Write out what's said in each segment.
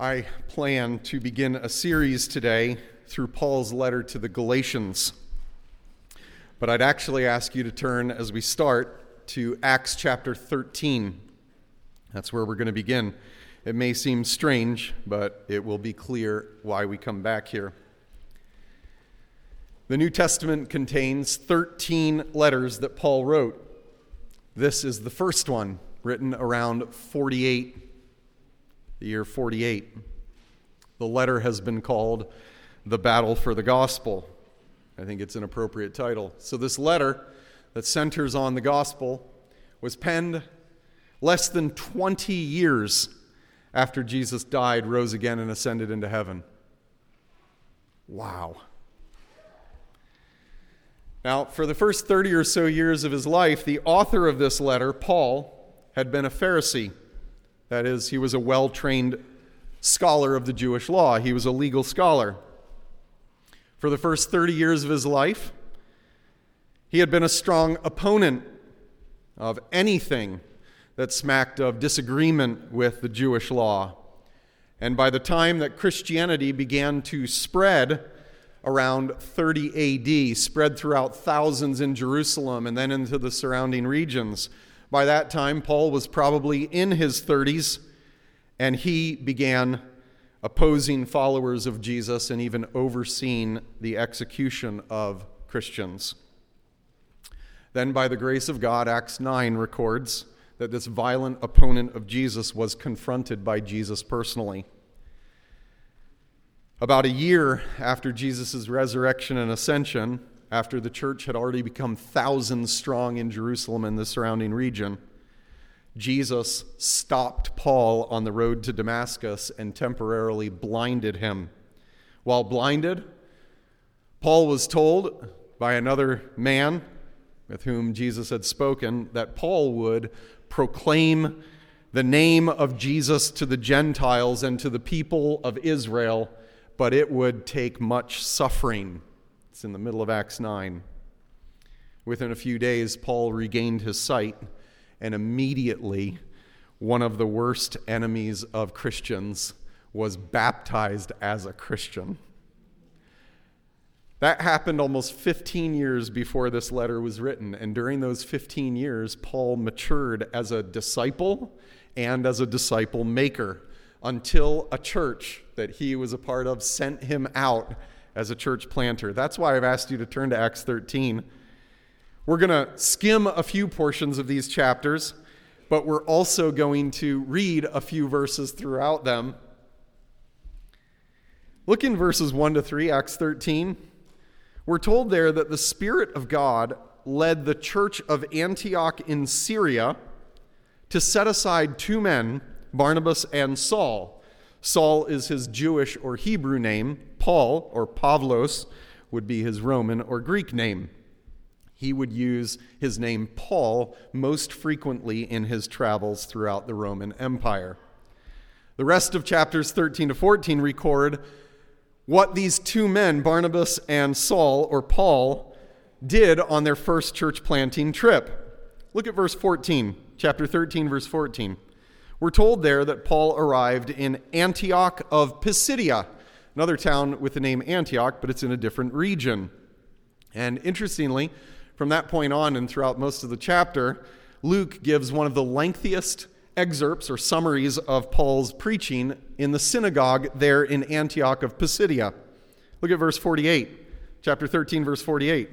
I plan to begin a series today through Paul's letter to the Galatians. But I'd actually ask you to turn, as we start, to Acts chapter 13. That's where we're going to begin. It may seem strange, but it will be clear why we come back here. The New Testament contains 13 letters that Paul wrote. This is the first one, written around 48, the year 48. The letter has been called The Battle for the Gospel. I think it's an appropriate title. So this letter that centers on the gospel was penned less than 20 years after Jesus died, rose again, and ascended into heaven. Wow. Now, for the first 30 or so years of his life, the author of this letter, Paul, had been a Pharisee. That is, he was a well-trained scholar of the Jewish law. He was a legal scholar. For the first 30 years of his life, he had been a strong opponent of anything that smacked of disagreement with the Jewish law. And by the time that Christianity began to spread around 30 AD, spread throughout thousands in Jerusalem and then into the surrounding regions, by that time, Paul was probably in his 30s, and he began opposing followers of Jesus and even overseeing the execution of Christians. Then, by the grace of God, Acts 9 records that this violent opponent of Jesus was confronted by Jesus personally. About a year after Jesus' resurrection and ascension, after the church had already become thousands strong in Jerusalem and the surrounding region, Jesus stopped Paul on the road to Damascus and temporarily blinded him. While blinded, Paul was told by another man with whom Jesus had spoken that Paul would proclaim the name of Jesus to the Gentiles and to the people of Israel, but it would take much suffering. It's in the middle of Acts 9. Within a few days, Paul regained his sight, and immediately one of the worst enemies of Christians was baptized as a Christian. That happened almost 15 years before this letter was written, and during those 15 years, Paul matured as a disciple and as a disciple maker until a church that he was a part of sent him out as a church planter. That's why I've asked you to turn to Acts 13. We're going to skim a few portions of these chapters, but we're also going to read a few verses throughout them. Look in verses 1 to 3, Acts 13. We're told there that the Spirit of God led the church of Antioch in Syria to set aside two men, Barnabas and Saul. Saul is his Jewish or Hebrew name. Paul, or Pavlos, would be his Roman or Greek name. He would use his name Paul most frequently in his travels throughout the Roman Empire. The rest of chapters 13 to 14 record what these two men, Barnabas and Saul, or Paul, did on their first church planting trip. Look at verse 14, chapter 13, verse 14. We're told there that Paul arrived in Antioch of Pisidia, another town with the name Antioch, but it's in a different region. And interestingly, from that point on and throughout most of the chapter, Luke gives one of the lengthiest excerpts or summaries of Paul's preaching in the synagogue there in Antioch of Pisidia. Look at verse 48, chapter 13, verse 48.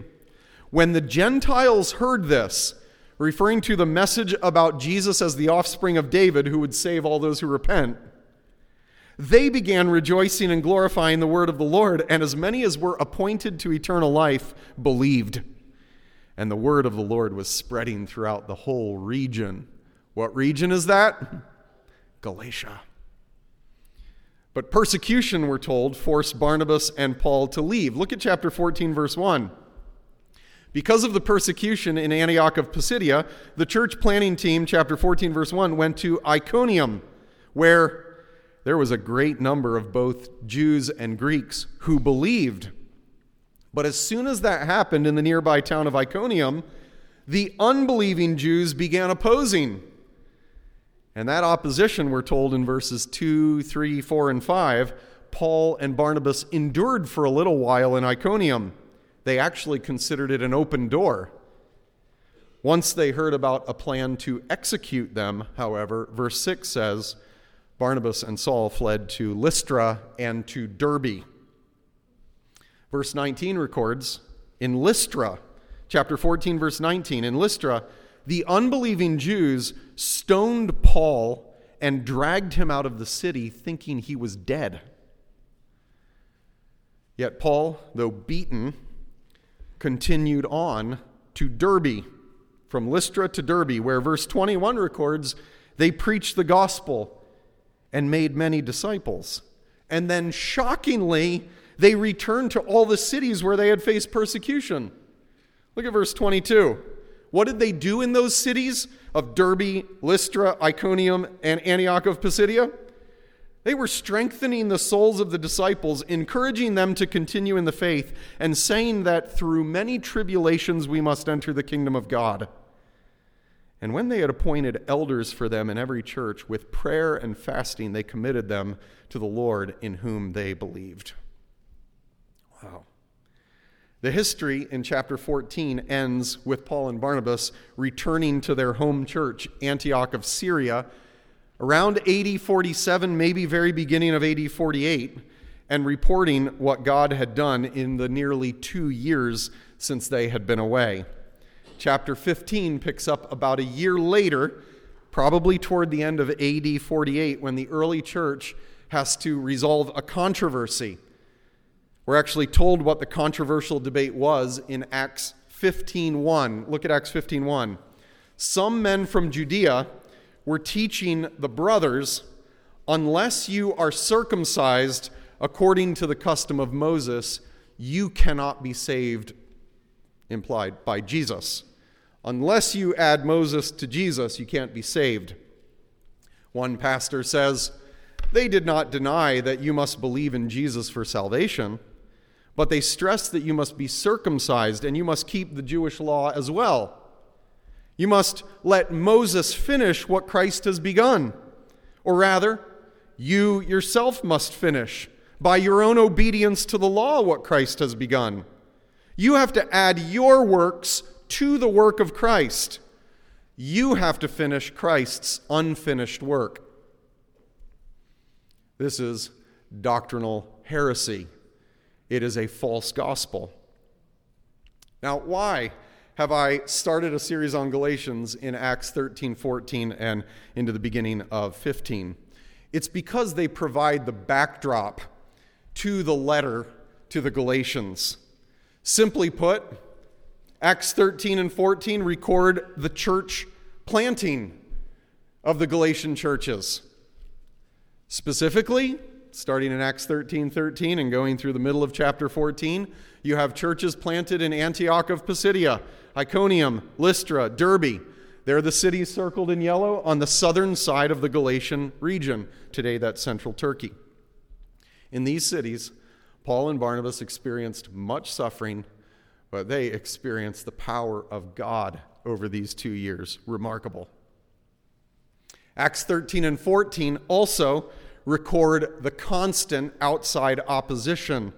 When the Gentiles heard this, referring to the message about Jesus as the offspring of David who would save all those who repent, they began rejoicing and glorifying the word of the Lord, and as many as were appointed to eternal life believed. And the word of the Lord was spreading throughout the whole region. What region is that? Galatia. But persecution, we're told, forced Barnabas and Paul to leave. Look at chapter 14, verse 1. Because of the persecution in Antioch of Pisidia, the church planting team, chapter 14, verse 1, went to Iconium, where there was a great number of both Jews and Greeks who believed. But as soon as that happened in the nearby town of Iconium, the unbelieving Jews began opposing. And that opposition, we're told in verses 2, 3, 4, and 5, Paul and Barnabas endured for a little while in Iconium. They actually considered it an open door. Once they heard about a plan to execute them, however, verse 6 says, Barnabas and Saul fled to Lystra and to Derbe. Verse 19 records, in Lystra, chapter 14, verse 19, in Lystra, the unbelieving Jews stoned Paul and dragged him out of the city, thinking he was dead. Yet Paul, though beaten, continued on to Derbe, from Lystra to Derbe, where verse 21 records, they preached the gospel and made many disciples. And then, shockingly, they returned to all the cities where they had faced persecution. Look at verse 22. What did they do in those cities of Derbe, Lystra, Iconium, and Antioch of Pisidia? They were strengthening the souls of the disciples, encouraging them to continue in the faith, and saying that through many tribulations we must enter the kingdom of God. And when they had appointed elders for them in every church, with prayer and fasting they committed them to the Lord in whom they believed. Wow. The history in chapter 14 ends with Paul and Barnabas returning to their home church, Antioch of Syria, around AD 47, maybe very beginning of AD 48, and reporting what God had done in the nearly 2 years since they had been away. Chapter 15 picks up about a year later, probably toward the end of AD 48, when the early church has to resolve a controversy. We're actually told what the controversial debate was in Acts 15:1. Look at Acts 15:1. Some men from Judea were teaching the brothers, unless you are circumcised according to the custom of Moses, you cannot be saved, implied by Jesus. Unless you add Moses to Jesus, you can't be saved. One pastor says, they did not deny that you must believe in Jesus for salvation, but they stressed that you must be circumcised and you must keep the Jewish law as well. You must let Moses finish what Christ has begun. Or rather, you yourself must finish by your own obedience to the law what Christ has begun. You have to add your works to the work of Christ. You have to finish Christ's unfinished work. This is doctrinal heresy. It is a false gospel. Now, why have I started a series on Galatians in Acts 13, 14, and into the beginning of 15? It's because they provide the backdrop to the letter to the Galatians. Simply put, Acts 13 and 14 record the church planting of the Galatian churches. Specifically, starting in Acts 13, 13 and going through the middle of chapter 14, you have churches planted in Antioch of Pisidia, Iconium, Lystra, Derbe. They're the cities circled in yellow on the southern side of the Galatian region. Today, that's central Turkey. In these cities, Paul and Barnabas experienced much suffering, but they experienced the power of God over these 2 years. Remarkable. Acts 13 and 14 also record the constant outside opposition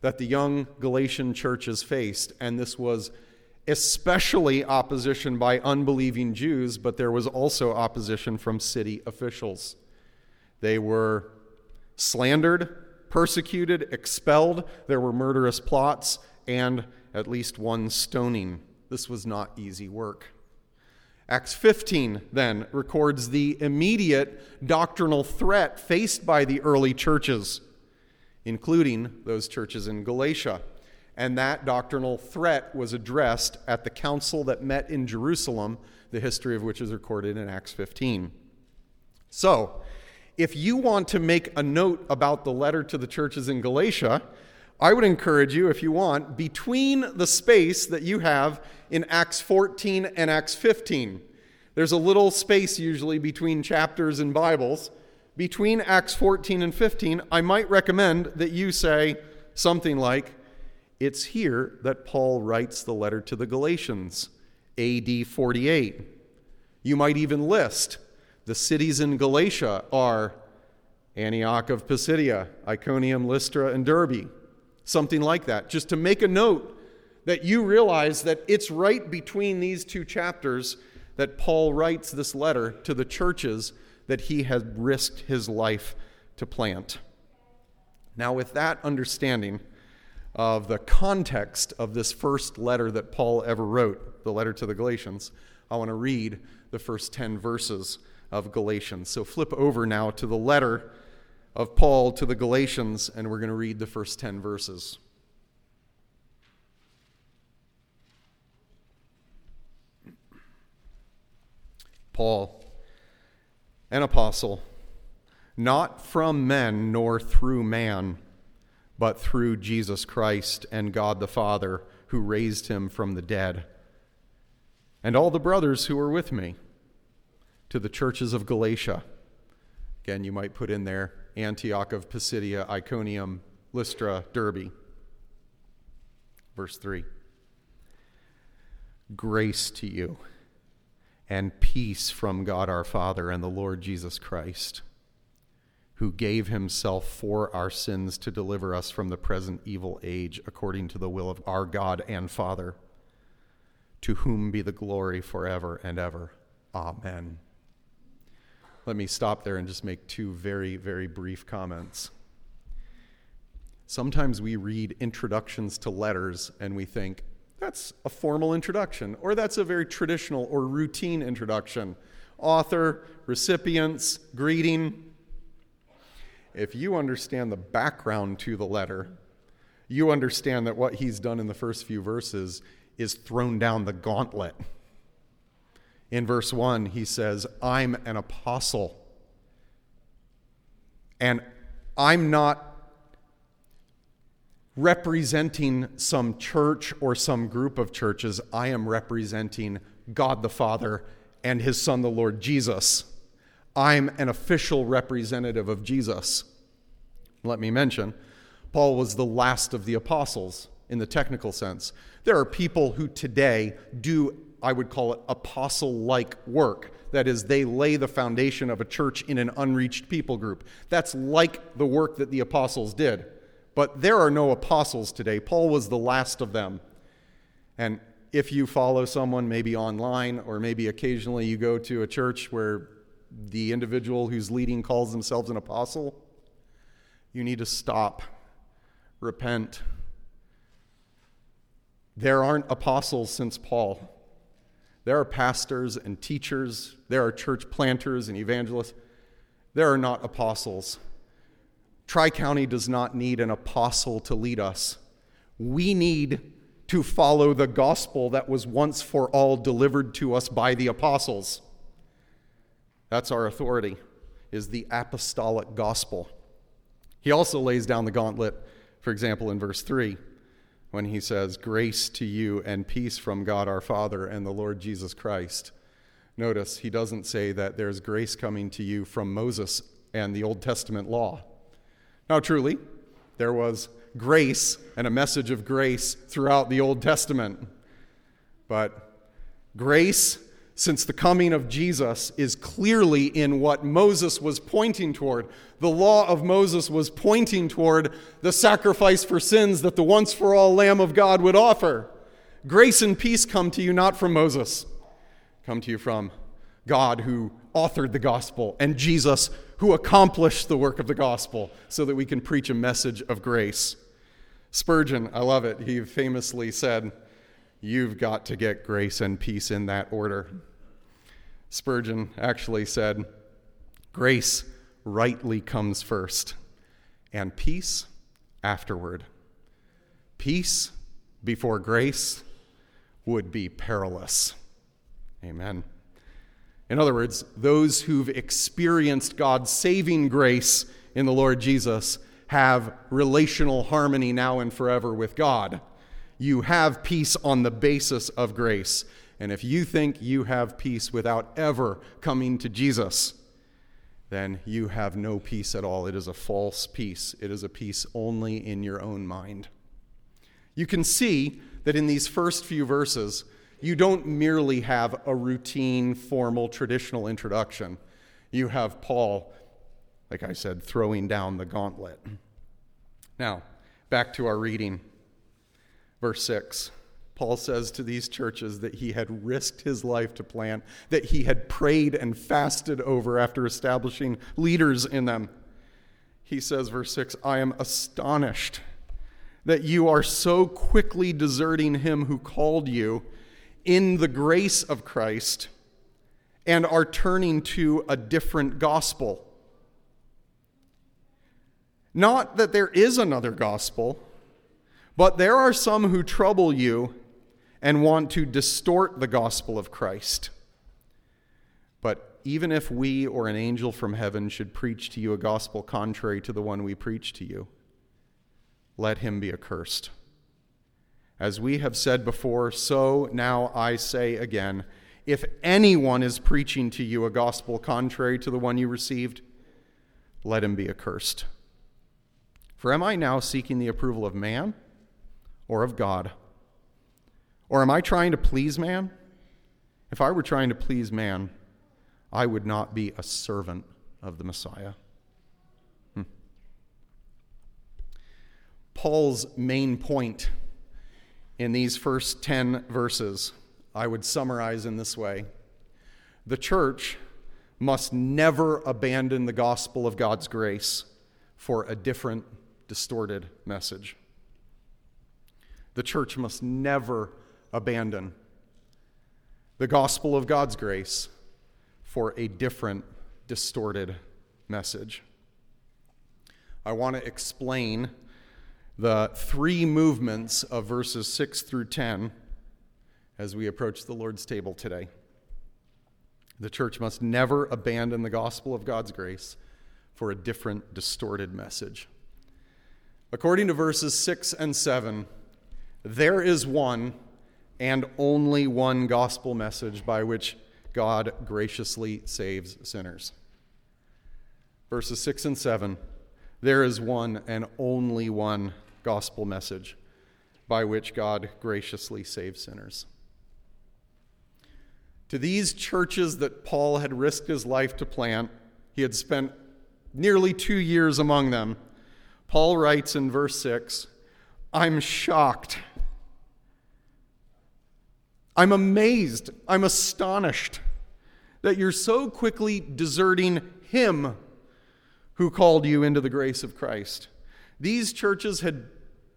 that the young Galatian churches faced. And this was especially opposition by unbelieving Jews, but there was also opposition from city officials. They were slandered, persecuted, expelled. There were murderous plots and at least one stoning. This was not easy work. Acts 15, then, records the immediate doctrinal threat faced by the early churches, including those churches in Galatia. And that doctrinal threat was addressed at the council that met in Jerusalem, the history of which is recorded in Acts 15. So, if you want to make a note about the letter to the churches in Galatia, I would encourage you, if you want, between the space that you have in Acts 14 and Acts 15. There's a little space usually between chapters and Bibles. Between Acts 14 and 15, I might recommend that you say something like, it's here that Paul writes the letter to the Galatians, AD 48. You might even list The cities in Galatia are Antioch of Pisidia, Iconium, Lystra, and Derbe. Something like that. Just to make a note that you realize that it's right between these two chapters that Paul writes this letter to the churches that he had risked his life to plant. Now, with that understanding of the context of this first letter that Paul ever wrote, the letter to the Galatians, I want to read the first 10 verses of Galatians. So flip over now to the letter of Paul to the Galatians, and we're going to read the first 10 verses. Paul, an apostle, not from men nor through man, but through Jesus Christ and God the Father, who raised him from the dead, and all the brothers who were with me, to the churches of Galatia. Again, you might put in there Antioch of Pisidia, Iconium, Lystra, Derbe. Verse 3. Grace to you and peace from God our Father and the Lord Jesus Christ, who gave himself for our sins to deliver us from the present evil age, according to the will of our God and Father, to whom be the glory forever and ever. Amen. Let me stop there and just make two very, very brief comments. Sometimes we read introductions to letters and we think, that's a formal introduction, or that's a very traditional or routine introduction. Author, recipients, greeting. If you understand the background to the letter, you understand that what he's done in the first few verses is thrown down the gauntlet. In verse 1, he says, I'm an apostle. And I'm not representing some church or some group of churches. I am representing God the Father and his Son, the Lord Jesus. I'm an official representative of Jesus. Let me mention, Paul was the last of the apostles in the technical sense. There are people who today do, I would call it, apostle-like work. That is, they lay the foundation of a church in an unreached people group. That's like the work that the apostles did. But there are no apostles today. Paul was the last of them. And if you follow someone, maybe online, or maybe occasionally you go to a church where the individual who's leading calls themselves an apostle, you need to stop, repent. There aren't apostles since Paul. There are pastors and teachers. There are church planters and evangelists. There are not apostles. Tri-County does not need an apostle to lead us. We need to follow the gospel that was once for all delivered to us by the apostles. That's our authority, is the apostolic gospel. He also lays down the gauntlet, for example, in verse 3, when he says, grace to you and peace from God our Father and the Lord Jesus Christ. Notice, he doesn't say that there's grace coming to you from Moses and the Old Testament law. Now, truly, there was grace and a message of grace throughout the Old Testament. But grace, since the coming of Jesus, is clearly in what Moses was pointing toward. The law of Moses was pointing toward the sacrifice for sins that the once-for-all Lamb of God would offer. Grace and peace come to you not from Moses, come to you from God who authored the gospel and Jesus who accomplished the work of the gospel so that we can preach a message of grace. Spurgeon, I love it, he famously said, you've got to get grace and peace in that order. Spurgeon actually said, grace rightly comes first, and peace afterward. Peace before grace would be perilous. Amen. In other words, those who've experienced God's saving grace in the Lord Jesus have relational harmony now and forever with God. You have peace on the basis of grace. And if you think you have peace without ever coming to Jesus, then you have no peace at all. It is a false peace. It is a peace only in your own mind. You can see that in these first few verses, you don't merely have a routine, formal, traditional introduction. You have Paul, like I said, throwing down the gauntlet. Now, back to our reading. Verse 6. Paul says to these churches that he had risked his life to plant, that he had prayed and fasted over after establishing leaders in them. He says, verse 6, I am astonished that you are so quickly deserting him who called you in the grace of Christ and are turning to a different gospel. Not that there is another gospel, but there are some who trouble you and want to distort the gospel of Christ. But even if we or an angel from heaven should preach to you a gospel contrary to the one we preach to you, let him be accursed. As we have said before, so now I say again, if anyone is preaching to you a gospel contrary to the one you received, let him be accursed. For am I now seeking the approval of man or of God? Or am I trying to please man? If I were trying to please man, I would not be a servant of the Messiah. Paul's main point in these first 10 verses, I would summarize in this way. The church must never abandon the gospel of God's grace for a different, distorted message. The church must never abandon the gospel of God's grace for a different, distorted message. I want to explain the three movements of verses 6 through 10 as we approach the Lord's table today. The church must never abandon the gospel of God's grace for a different, distorted message. According to verses 6 and 7, there is one and only one gospel message by which God graciously saves sinners. Verses 6 and 7. There is one and only one gospel message by which God graciously saves sinners. To these churches that Paul had risked his life to plant, he had spent nearly 2 years among them. Paul writes in verse 6, I'm shocked. I'm amazed. I'm astonished that you're so quickly deserting him who called you into the grace of Christ. These churches had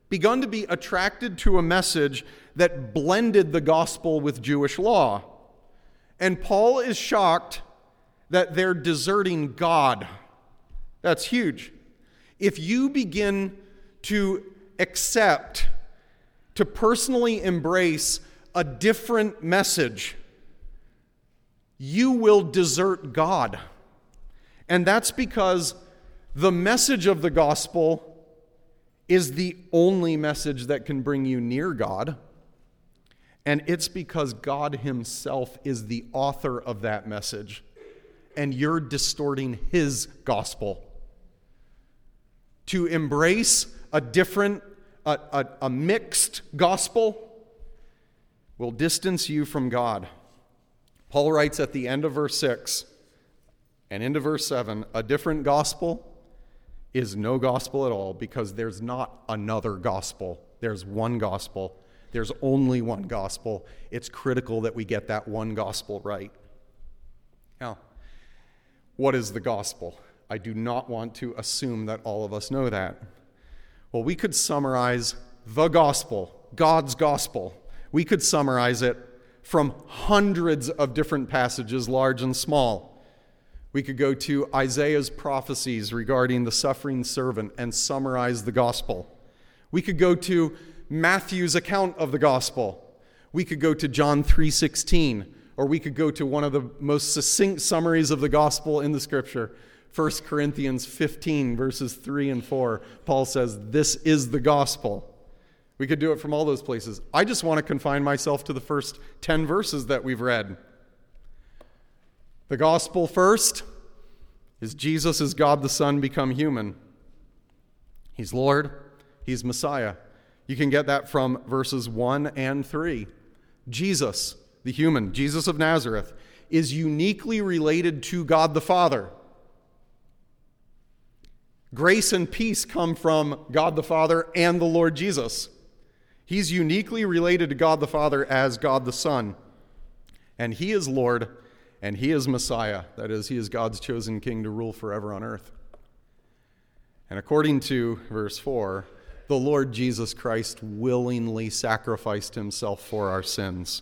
begun to be attracted to a message that blended the gospel with Jewish law. And Paul is shocked that they're deserting God. That's huge. If you begin to accept, to personally embrace a different message, you will desert God. And that's because the message of the gospel is the only message that can bring you near God, and it's because God himself is the author of that message, and you're distorting his gospel. To embrace a different, a mixed gospel will distance you from God. Paul writes at the end of verse 6 and into verse 7, a different gospel is no gospel at all, because there's not another gospel. There's one gospel. There's only one gospel. It's critical that we get that one gospel right. Now, what is the gospel? I do not want to assume that all of us know that. Well, we could summarize the gospel, God's gospel. We could summarize it from hundreds of different passages, large and small. We could go to Isaiah's prophecies regarding the suffering servant and summarize the gospel. We could go to Matthew's account of the gospel. We could go to John 3:16, or we could go to one of the most succinct summaries of the gospel in the scripture, 1 Corinthians 15, verses 3 and 4. Paul says, this is the gospel. We could do it from all those places. I just want to confine myself to the first 10 verses that we've read. The gospel first is Jesus is God the Son become human. He's Lord. He's Messiah. You can get that from verses 1 and 3. Jesus, the human, Jesus of Nazareth. is uniquely related to God the Father. Grace and peace come from God the Father and the Lord Jesus. He's uniquely related to God the Father as God the Son. And he is Lord, and he is Messiah. That is, he is God's chosen king to rule forever on earth. And according to verse 4, the Lord Jesus Christ willingly sacrificed himself for our sins.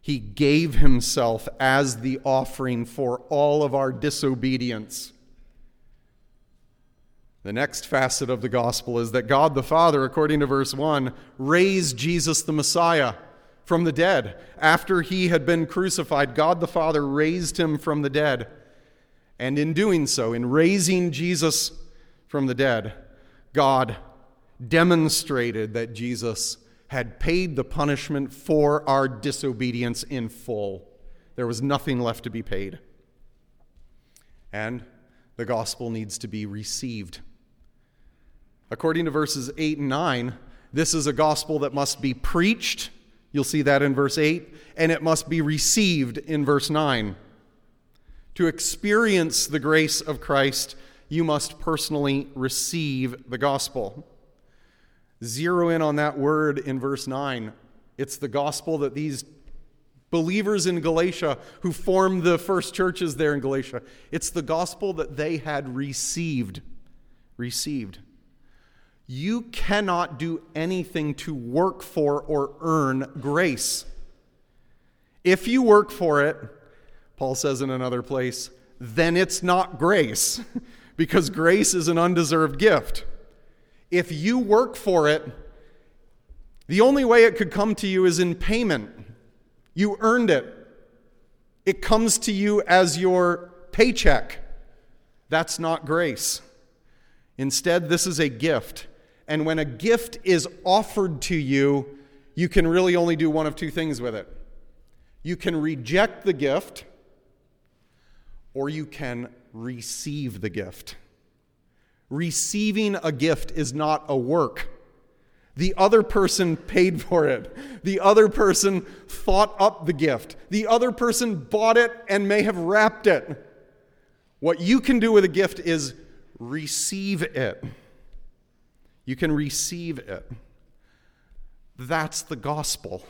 He gave himself as the offering for all of our disobedience. The next facet of the gospel is that God the Father, according to verse 1, raised Jesus the Messiah from the dead. After he had been crucified, God the Father raised him from the dead. And in doing so, in raising Jesus from the dead, God demonstrated that Jesus had paid the punishment for our disobedience in full. There was nothing left to be paid. And the gospel needs to be received. According to verses 8 and 9, this is a gospel that must be preached. You'll see that in verse 8. And it must be received in verse 9. To experience the grace of Christ, you must personally receive the gospel. Zero in on that word in verse 9. It's the gospel that these believers in Galatia, who formed the first churches there in Galatia, it's the gospel that they had received. You cannot do anything to work for or earn grace. If you work for it, Paul says in another place, then it's not grace, because grace is an undeserved gift. If you work for it, the only way it could come to you is in payment. You earned it. It comes to you as your paycheck. That's not grace. Instead, this is a gift. And when a gift is offered to you, you can really only do one of two things with it. You can reject the gift, or you can receive the gift. Receiving a gift is not a work. The other person paid for it. The other person thought up the gift. The other person bought it and may have wrapped it. What you can do with a gift is receive it. You can receive it. That's the gospel.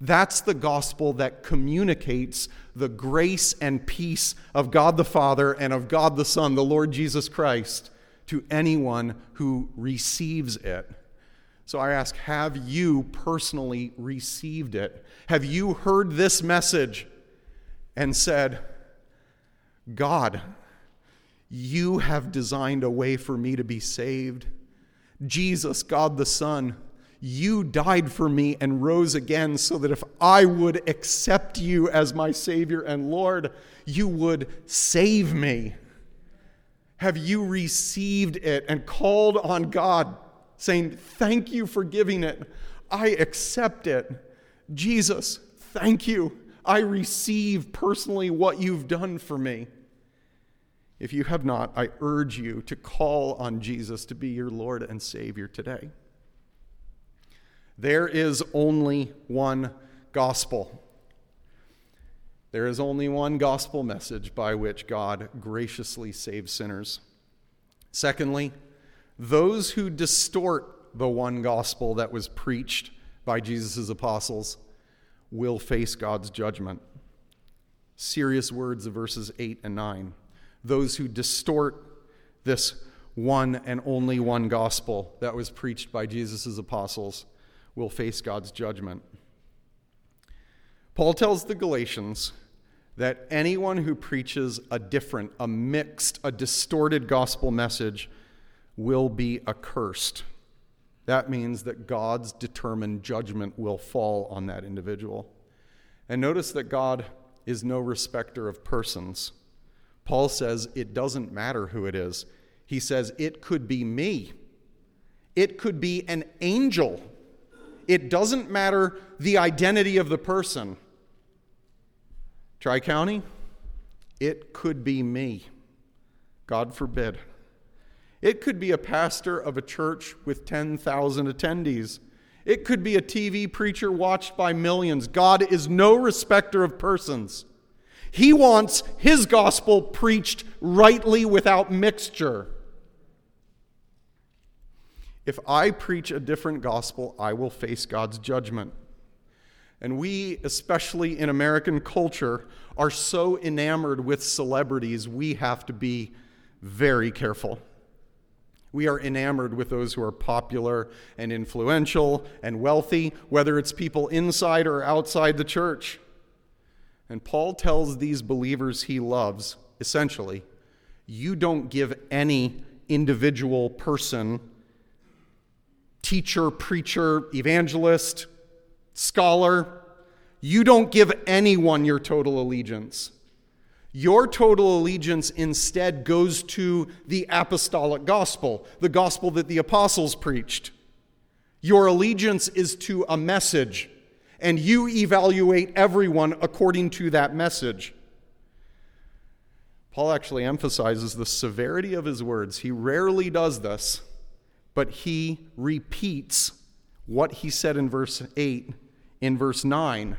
That's the gospel that communicates the grace and peace of God the Father and of God the Son, the Lord Jesus Christ, to anyone who receives it. So I ask, have you personally received it? Have you heard this message and said, God, you have designed a way for me to be saved. Jesus, God the Son, you died for me and rose again so that if I would accept you as my Savior and Lord, you would save me. Have you received it and called on God, saying, thank you for giving it. I accept it. Jesus, thank you. I receive personally what you've done for me. If you have not, I urge you to call on Jesus to be your Lord and Savior today. There is only one gospel. There is only one gospel message by which God graciously saves sinners. Secondly, those who distort the one gospel that was preached by Jesus' apostles will face God's judgment. Serious words of verses 8 and 9. Those who distort this one and only one gospel that was preached by Jesus' apostles will face God's judgment. Paul tells the Galatians that anyone who preaches a different, a mixed, a distorted gospel message will be accursed. That means that God's determined judgment will fall on that individual. And notice that God is no respecter of persons. Paul says it doesn't matter who it is. He says it could be me. It could be an angel. It doesn't matter the identity of the person. Tri-County, it could be me. God forbid. It could be a pastor of a church with 10,000 attendees. It could be a TV preacher watched by millions. God is no respecter of persons. He wants his gospel preached rightly without mixture. If I preach a different gospel, I will face God's judgment. And we, especially in American culture, are so enamored with celebrities, we have to be very careful. We are enamored with those who are popular and influential and wealthy, whether it's people inside or outside the church. And Paul tells these believers he loves, essentially, you don't give any individual person, teacher, preacher, evangelist, scholar, you don't give anyone your total allegiance. Your total allegiance instead goes to the apostolic gospel, the gospel that the apostles preached. Your allegiance is to a message, and you evaluate everyone according to that message. Paul actually emphasizes the severity of his words. He rarely does this, but he repeats what he said in verse 8, in verse 9,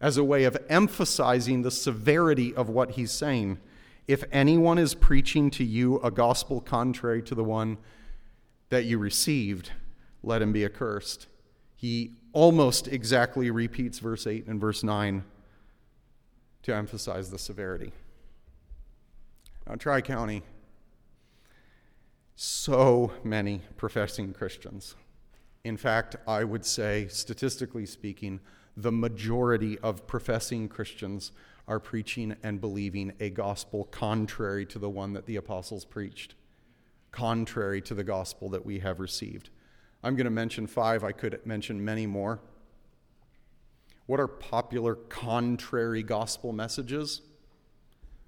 as a way of emphasizing the severity of what he's saying. If anyone is preaching to you a gospel contrary to the one that you received, let him be accursed. He almost exactly repeats verse 8 and verse 9 to emphasize the severity. Now, Tri-County, so many professing Christians. In fact, I would say, statistically speaking, the majority of professing Christians are preaching and believing a gospel contrary to the one that the apostles preached, contrary to the gospel that we have received. I'm going to mention 5. I could mention many more. What are popular contrary gospel messages?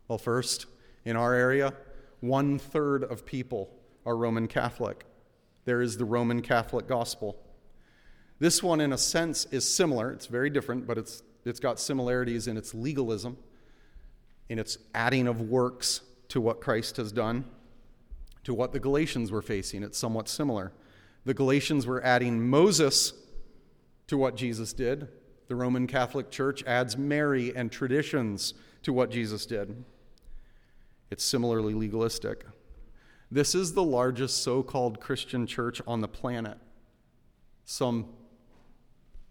Well, first, in our area, 1/3 of people are Roman Catholic. There is the Roman Catholic gospel. This one, in a sense, is similar. It's very different, but it's got similarities in its legalism, in its adding of works to what Christ has done, to what the Galatians were facing. It's somewhat similar. The Galatians were adding Moses to what Jesus did. The Roman Catholic Church adds Mary and traditions to what Jesus did. It's similarly legalistic. This is the largest so-called Christian church on the planet. Some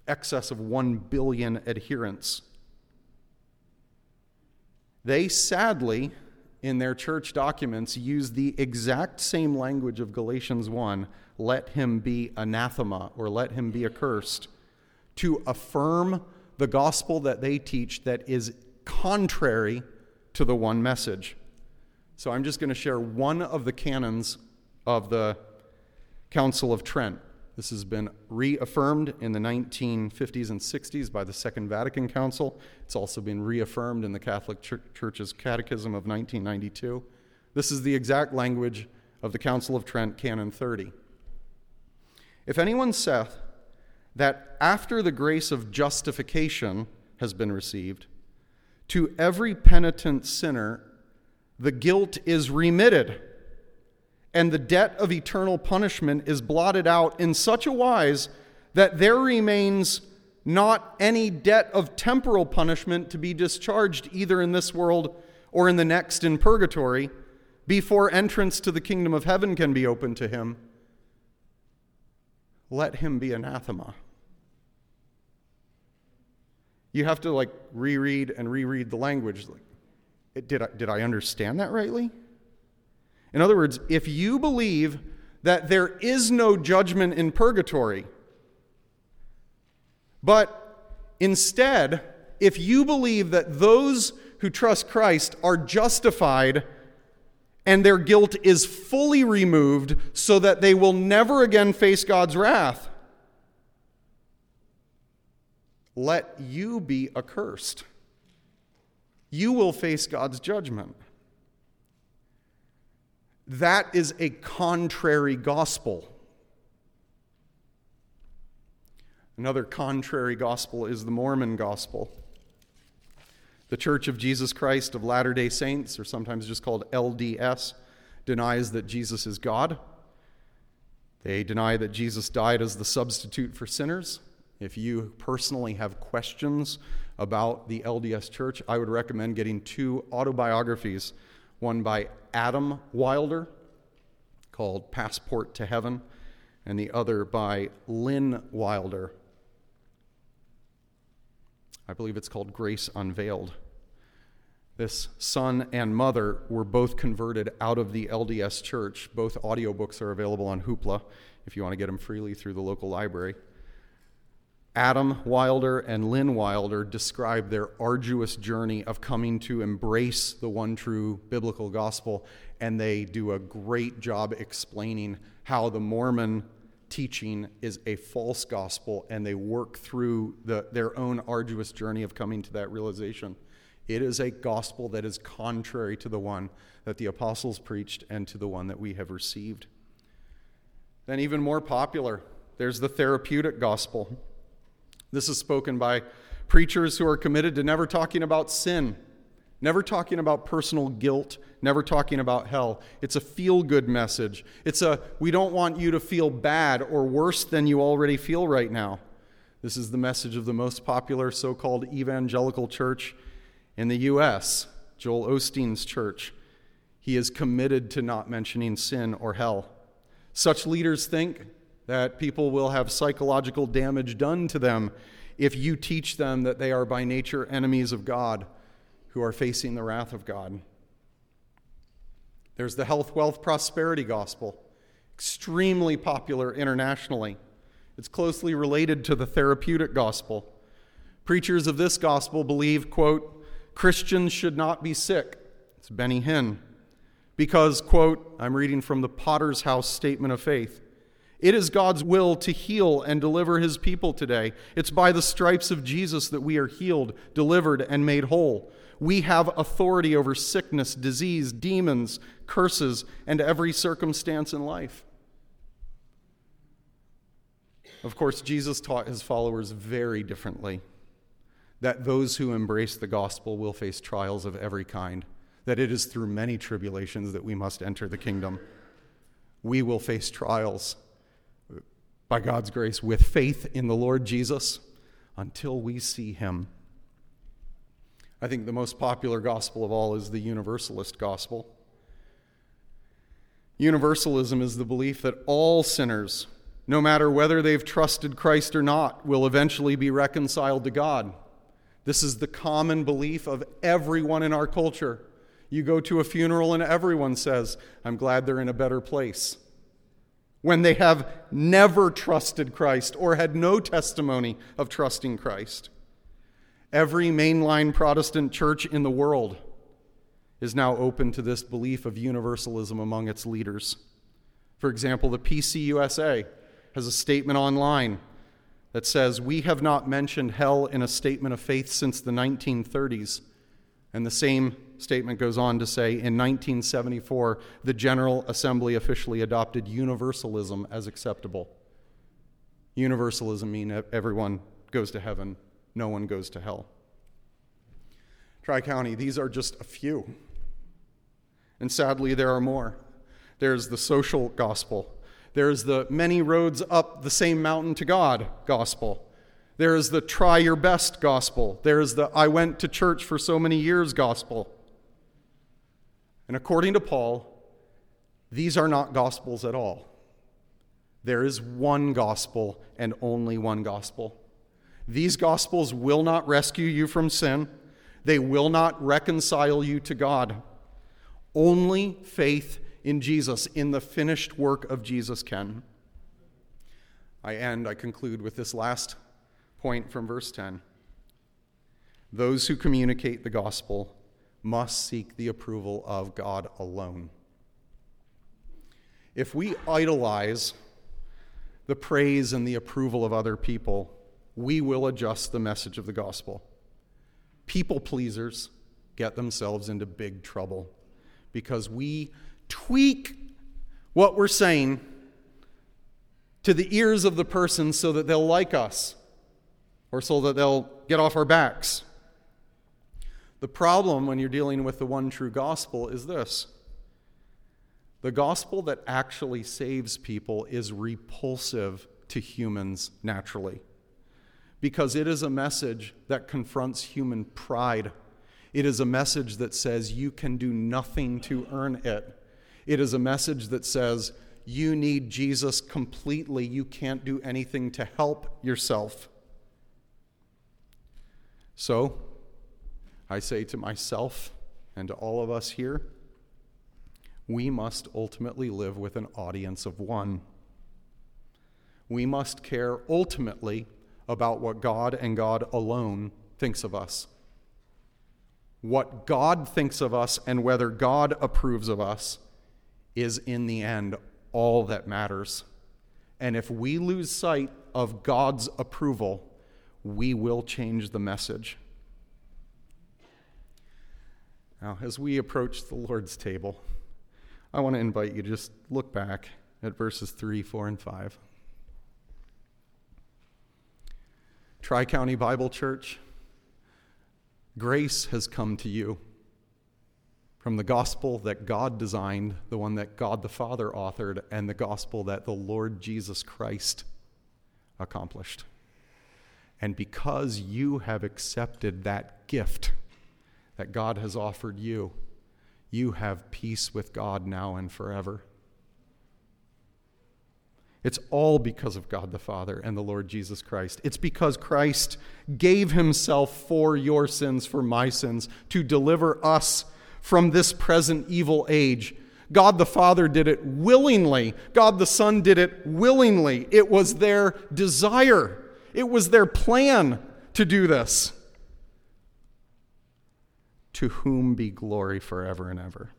excess of 1 billion adherents. They sadly, in their church documents, use the exact same language of Galatians 1, let him be anathema, or let him be accursed, to affirm the gospel that they teach that is contrary to the one message. So I'm just going to share one of the canons of the Council of Trent. This has been reaffirmed in the 1950s and 60s by the Second Vatican Council. It's also been reaffirmed in the Catholic Church's Catechism of 1992. This is the exact language of the Council of Trent, Canon 30. If anyone saith that after the grace of justification has been received, to every penitent sinner the guilt is remitted, and the debt of eternal punishment is blotted out in such a wise that there remains not any debt of temporal punishment to be discharged either in this world or in the next in purgatory before entrance to the kingdom of heaven can be opened to him, let him be anathema. You have to reread and reread the language. Did I understand that rightly? In other words, if you believe that there is no judgment in purgatory, but instead, if you believe that those who trust Christ are justified and their guilt is fully removed so that they will never again face God's wrath, let you be accursed. You will face God's judgment. That is a contrary gospel. Another contrary gospel is the Mormon gospel. The Church of Jesus Christ of Latter-day Saints, or sometimes just called LDS, denies that Jesus is God. They deny that Jesus died as the substitute for sinners. If you personally have questions about the LDS Church, I would recommend getting two autobiographies, one by Adam Wilder called Passport to Heaven, and the other by Lynn Wilder. I believe it's called Grace Unveiled. This son and mother were both converted out of the LDS Church. Both audiobooks are available on Hoopla if you want to get them freely through the local library. Adam Wilder and Lynn Wilder describe their arduous journey of coming to embrace the one true biblical gospel, and they do a great job explaining how the Mormon teaching is a false gospel, and they work through their own arduous journey of coming to that realization. It is a gospel that is contrary to the one that the apostles preached and to the one that we have received. Then even more popular, there's the therapeutic gospel. This is spoken by preachers who are committed to never talking about sin, never talking about personal guilt, never talking about hell. It's a feel-good message. It's a, we don't want you to feel bad or worse than you already feel right now. This is the message of the most popular so-called evangelical church in the U.S., Joel Osteen's church. He is committed to not mentioning sin or hell. Such leaders think that people will have psychological damage done to them if you teach them that they are by nature enemies of God who are facing the wrath of God. There's the health, wealth, prosperity gospel, extremely popular internationally. It's closely related to the therapeutic gospel. Preachers of this gospel believe, quote, Christians should not be sick, it's Benny Hinn, because, quote, I'm reading from the Potter's House Statement of Faith, it is God's will to heal and deliver his people today. It's by the stripes of Jesus that we are healed, delivered, and made whole. We have authority over sickness, disease, demons, curses, and every circumstance in life. Of course, Jesus taught his followers very differently. That those who embrace the gospel will face trials of every kind, that it is through many tribulations that we must enter the kingdom. We will face trials, by God's grace, with faith in the Lord Jesus until we see him. I think the most popular gospel of all is the universalist gospel. Universalism is the belief that all sinners, no matter whether they've trusted Christ or not, will eventually be reconciled to God. This is the common belief of everyone in our culture. You go to a funeral and everyone says, I'm glad they're in a better place. When they have never trusted Christ or had no testimony of trusting Christ. Every mainline Protestant church in the world is now open to this belief of universalism among its leaders. For example, the PCUSA has a statement online that says, we have not mentioned hell in a statement of faith since the 1930s. And the same statement goes on to say, in 1974, the General Assembly officially adopted universalism as acceptable. Universalism means everyone goes to heaven, no one goes to hell. Tri-County, these are just a few. And sadly, there are more. There's the social gospel. There's the many roads up the same mountain to God gospel. There is the try your best gospel. There is the I went to church for so many years gospel. And according to Paul, these are not gospels at all. There is one gospel and only one gospel. These gospels will not rescue you from sin. They will not reconcile you to God. Only faith in Jesus, in the finished work of Jesus can. I conclude with this last point from verse 10. Those who communicate the gospel must seek the approval of God alone. If we idolize the praise and the approval of other people, we will adjust the message of the gospel. People pleasers get themselves into big trouble because we tweak what we're saying to the ears of the person so that they'll like us or so that they'll get off our backs. The problem when you're dealing with the one true gospel is this. The gospel that actually saves people is repulsive to humans naturally, because it is a message that confronts human pride. It is a message that says you can do nothing to earn it. It is a message that says you need Jesus completely. You can't do anything to help yourself. So, I say to myself and to all of us here, we must ultimately live with an audience of one. We must care ultimately about what God and God alone thinks of us. What God thinks of us and whether God approves of us is in the end all that matters. And if we lose sight of God's approval, we will change the message. Now, as we approach the Lord's table, I want to invite you to just look back at verses 3, 4, and 5. Tri-County Bible Church, grace has come to you from the gospel that God designed, the one that God the Father authored, and the gospel that the Lord Jesus Christ accomplished. And because you have accepted that gift that God has offered you, you have peace with God now and forever. It's all because of God the Father and the Lord Jesus Christ. It's because Christ gave himself for your sins, for my sins, to deliver us from this present evil age. God the Father did it willingly. God the Son did it willingly. It was their desire. It was their plan to do this. To whom be glory forever and ever.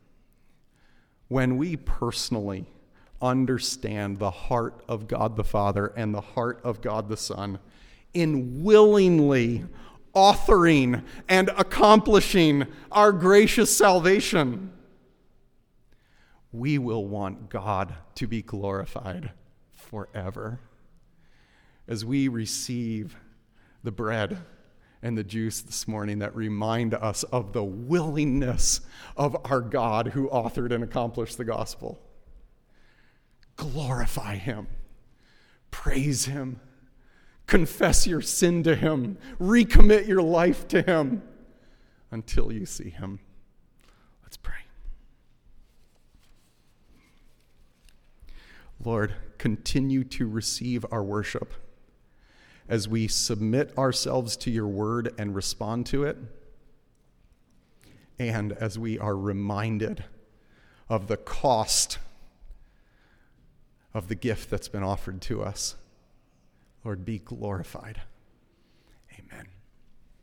When we personally understand the heart of God the Father and the heart of God the Son in willingly authoring and accomplishing our gracious salvation, we will want God to be glorified forever. As we receive the bread and the juice this morning that remind us of the willingness of our God who authored and accomplished the gospel, glorify him, praise him, confess your sin to him, recommit your life to him until you see him. Let's pray. Lord, continue to receive our worship as we submit ourselves to your word and respond to it, and as we are reminded of the cost of the gift that's been offered to us. Lord, be glorified. Amen.